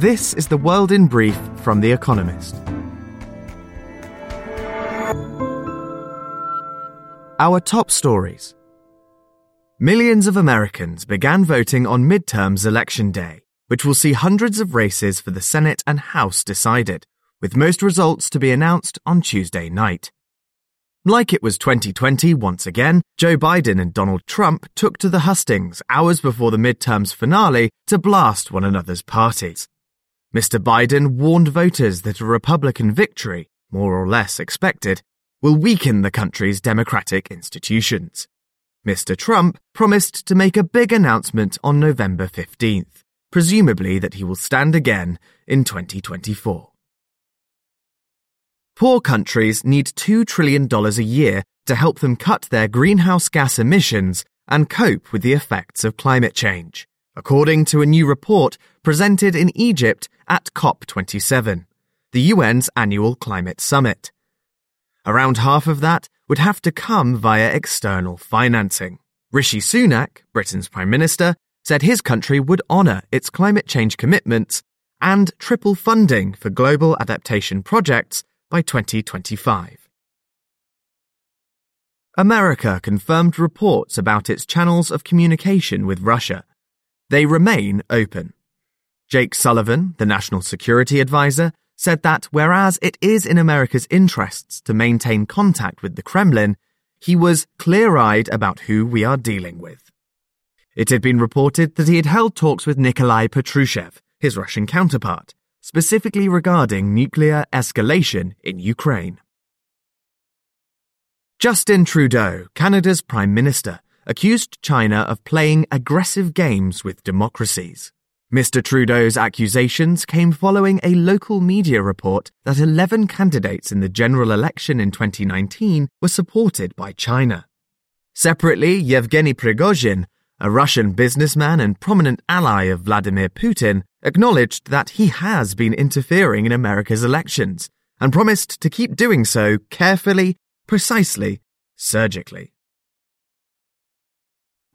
This is The World in Brief from The Economist. Our top stories. Millions of Americans began voting on midterms election day, which will see hundreds of races for the Senate and House decided, with most results to be announced on Tuesday night. Like it was 2020 once again, Joe Biden and Donald Trump took to the hustings hours before the midterms finale to blast one another's parties. Mr. Biden warned voters that a Republican victory, more or less expected, will weaken the country's democratic institutions. Mr. Trump promised to make a big announcement on November 15th, presumably that he will stand again in 2024. Poor countries need $2 trillion a year to help them cut their greenhouse gas emissions and cope with the effects of climate change, according to a new report presented in Egypt at COP27, the UN's annual climate summit. Around half of that would have to come via external financing. Rishi Sunak, Britain's Prime Minister, said his country would honour its climate change commitments and triple funding for global adaptation projects by 2025. America confirmed reports about its channels of communication with Russia. They remain open. Jake Sullivan, the National Security Advisor, said that whereas it is in America's interests to maintain contact with the Kremlin, he was clear-eyed about who we are dealing with. It had been reported that he had held talks with Nikolai Patrushev, his Russian counterpart, specifically regarding nuclear escalation in Ukraine. Justin Trudeau, Canada's Prime Minister, accused China of playing aggressive games with democracies. Mr. Trudeau's accusations came following a local media report that 11 candidates in the general election in 2019 were supported by China. Separately, Yevgeny Prigozhin, a Russian businessman and prominent ally of Vladimir Putin, acknowledged that he has been interfering in America's elections and promised to keep doing so carefully, precisely, surgically.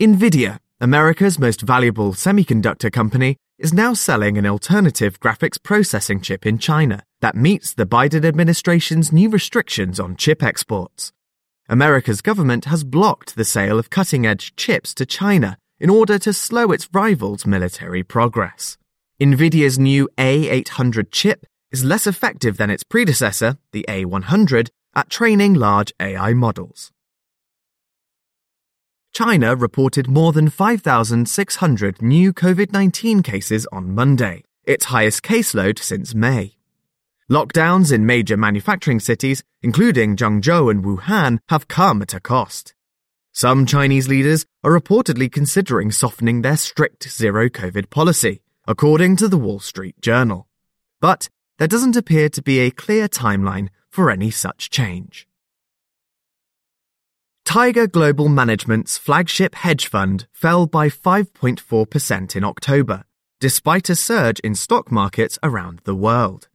NVIDIA, America's most valuable semiconductor company, is now selling an alternative graphics processing chip in China that meets the Biden administration's new restrictions on chip exports. America's government has blocked the sale of cutting-edge chips to China in order to slow its rivals' military progress. NVIDIA's new A800 chip is less effective than its predecessor, the A100, at training large AI models. China reported more than 5,600 new COVID-19 cases on Monday, its highest caseload since May. Lockdowns in major manufacturing cities, including Zhengzhou and Wuhan, have come at a cost. Some Chinese leaders are reportedly considering softening their strict zero-COVID policy, according to the Wall Street Journal. But there doesn't appear to be a clear timeline for any such change. Tiger Global Management's flagship hedge fund fell by 5.4% in October, despite a surge in stock markets around the world.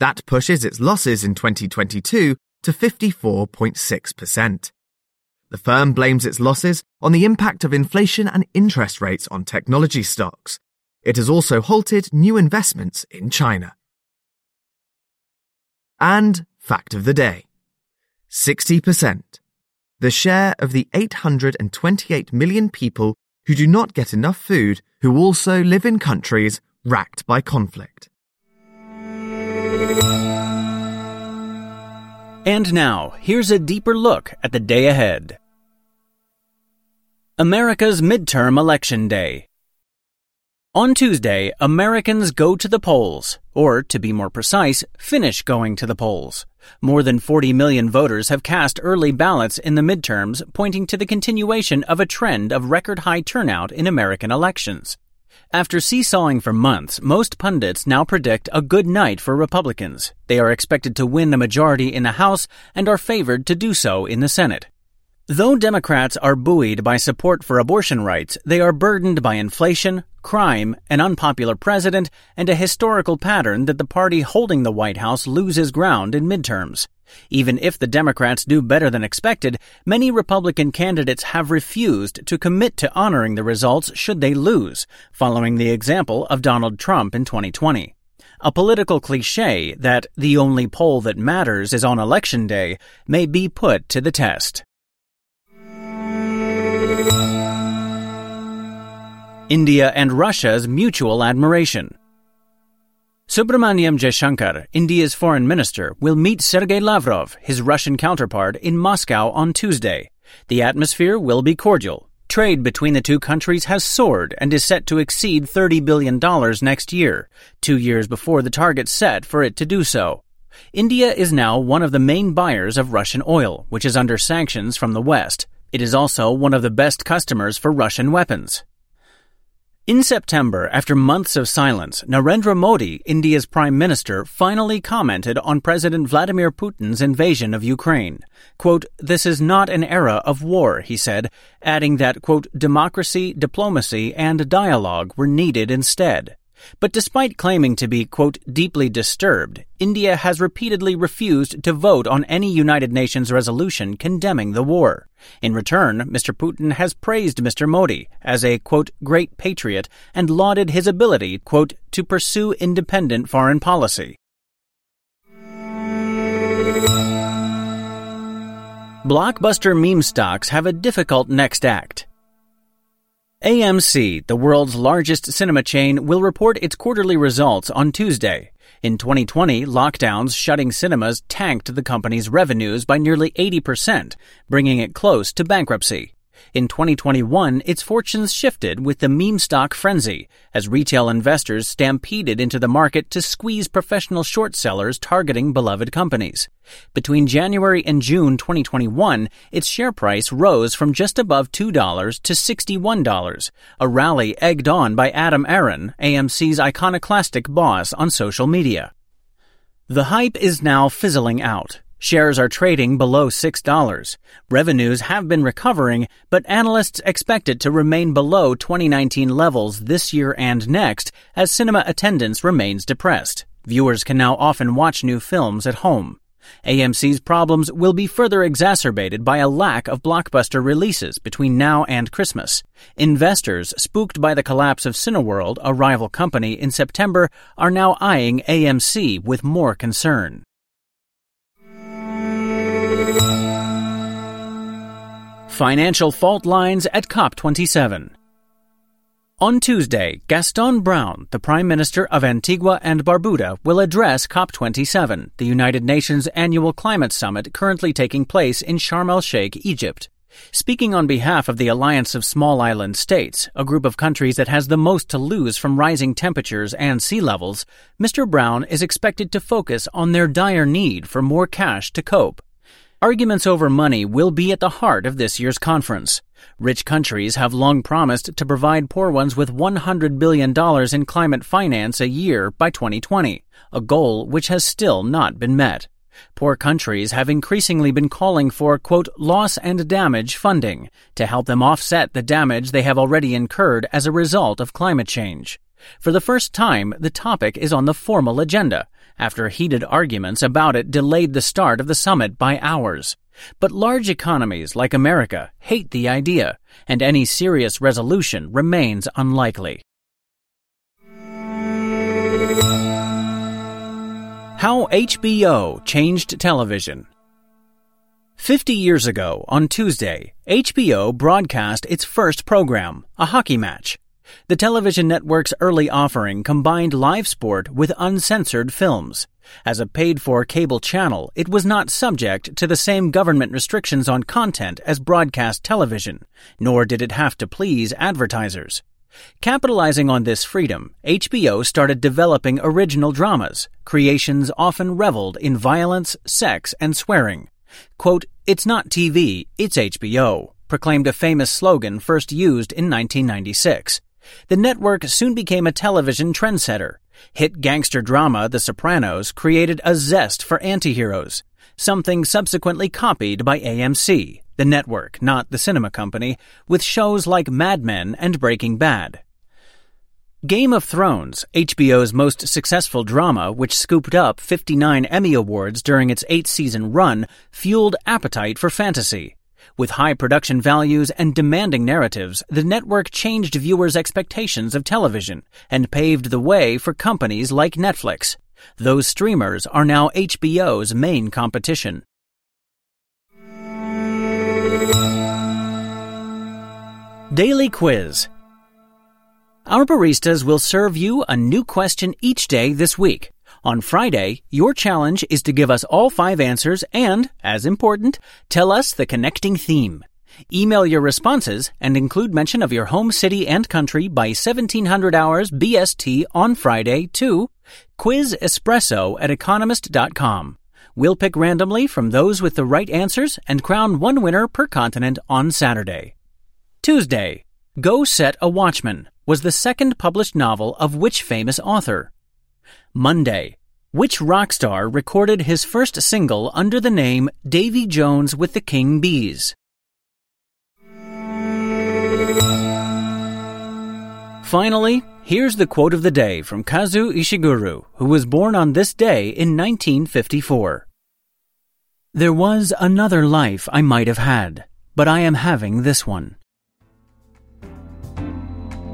That pushes its losses in 2022 to 54.6%. The firm blames its losses on the impact of inflation and interest rates on technology stocks. It has also halted new investments in China. And fact of the day, 60%. The share of the 828 million people who do not get enough food, who also live in countries racked by conflict. And now, here's a deeper look at the day ahead. America's midterm election day. On Tuesday, Americans go to the polls, or, to be more precise, finish going to the polls. More than 40 million voters have cast early ballots in the midterms, pointing to the continuation of a trend of record-high turnout in American elections. After seesawing for months, most pundits now predict a good night for Republicans. They are expected to win the majority in the House and are favored to do so in the Senate. Though Democrats are buoyed by support for abortion rights, they are burdened by inflation, crime, an unpopular president, and a historical pattern that the party holding the White House loses ground in midterms. Even if the Democrats do better than expected, many Republican candidates have refused to commit to honoring the results should they lose, following the example of Donald Trump in 2020. A political cliché that the only poll that matters is on election day may be put to the test. India and Russia's mutual admiration. Subramaniam Jaishankar, India's foreign minister, will meet Sergei Lavrov, his Russian counterpart, in Moscow on Tuesday. The atmosphere will be cordial. Trade between the two countries has soared and is set to exceed $30 billion next year, 2 years before the target set for it to do so. India is now one of the main buyers of Russian oil, which is under sanctions from the West. It is also one of the best customers for Russian weapons. In September, after months of silence, Narendra Modi, India's prime minister, finally commented on President Vladimir Putin's invasion of Ukraine. Quote, "This is not an era of war," he said, adding that, quote, "democracy, diplomacy, and dialogue were needed instead." But despite claiming to be, quote, "deeply disturbed," India has repeatedly refused to vote on any United Nations resolution condemning the war. In return, Mr. Putin has praised Mr. Modi as a, quote, "great patriot" and lauded his ability, quote, "to pursue independent foreign policy." Blockbuster meme stocks have a difficult next act. AMC, the world's largest cinema chain, will report its quarterly results on Tuesday. In 2020, lockdowns shutting cinemas tanked the company's revenues by nearly 80%, bringing it close to bankruptcy. In 2021, its fortunes shifted with the meme stock frenzy, as retail investors stampeded into the market to squeeze professional short sellers targeting beloved companies. Between January and June 2021, its share price rose from just above $2 to $61, a rally egged on by Adam Aron, AMC's iconoclastic boss, on social media. The hype is now fizzling out. Shares are trading below $6. Revenues have been recovering, but analysts expect it to remain below 2019 levels this year and next as cinema attendance remains depressed. Viewers can now often watch new films at home. AMC's problems will be further exacerbated by a lack of blockbuster releases between now and Christmas. Investors, spooked by the collapse of Cineworld, a rival company, in September, are now eyeing AMC with more concern. Financial fault lines at COP27. On Tuesday, Gaston Brown, the Prime Minister of Antigua and Barbuda, will address COP27, the United Nations annual climate summit currently taking place in Sharm el-Sheikh, Egypt. Speaking on behalf of the Alliance of Small Island States, a group of countries that has the most to lose from rising temperatures and sea levels, Mr. Brown is expected to focus on their dire need for more cash to cope. Arguments over money will be at the heart of this year's conference. Rich countries have long promised to provide poor ones with $100 billion in climate finance a year by 2020, a goal which has still not been met. Poor countries have increasingly been calling for, quote, "loss and damage funding" to help them offset the damage they have already incurred as a result of climate change. For the first time, the topic is on the formal agenda, after heated arguments about it delayed the start of the summit by hours. But large economies like America hate the idea, and any serious resolution remains unlikely. How HBO changed television. 50 years ago, on Tuesday, HBO broadcast its first program, a hockey match. The television network's early offering combined live sport with uncensored films. As a paid-for cable channel, it was not subject to the same government restrictions on content as broadcast television, nor did it have to please advertisers. Capitalizing on this freedom, HBO started developing original dramas, creations often reveled in violence, sex, and swearing. Quote, "It's not TV, it's HBO," proclaimed a famous slogan first used in 1996. The network soon became a television trendsetter. Hit gangster drama The Sopranos created a zest for antiheroes, something subsequently copied by AMC, the network, not the cinema company, with shows like Mad Men and Breaking Bad. Game of Thrones, HBO's most successful drama, which scooped up 59 Emmy Awards during its 8-season run, fueled appetite for fantasy. With high production values and demanding narratives, the network changed viewers' expectations of television and paved the way for companies like Netflix. Those streamers are now HBO's main competition. Daily Quiz. Our baristas will serve you a new question each day this week. On Friday, your challenge is to give us all 5 answers and, as important, tell us the connecting theme. Email your responses and include mention of your home city and country by 1700 hours BST on Friday to quizespresso@economist.com. We'll pick randomly from those with the right answers and crown one winner per continent on Saturday. Tuesday, Go Set a Watchman was the second published novel of which famous author? Monday, which rock star recorded his first single under the name Davy Jones with the King Bees? Finally, here's the quote of the day from Kazuo Ishiguro, who was born on this day in 1954. "There was another life I might have had, but I am having this one."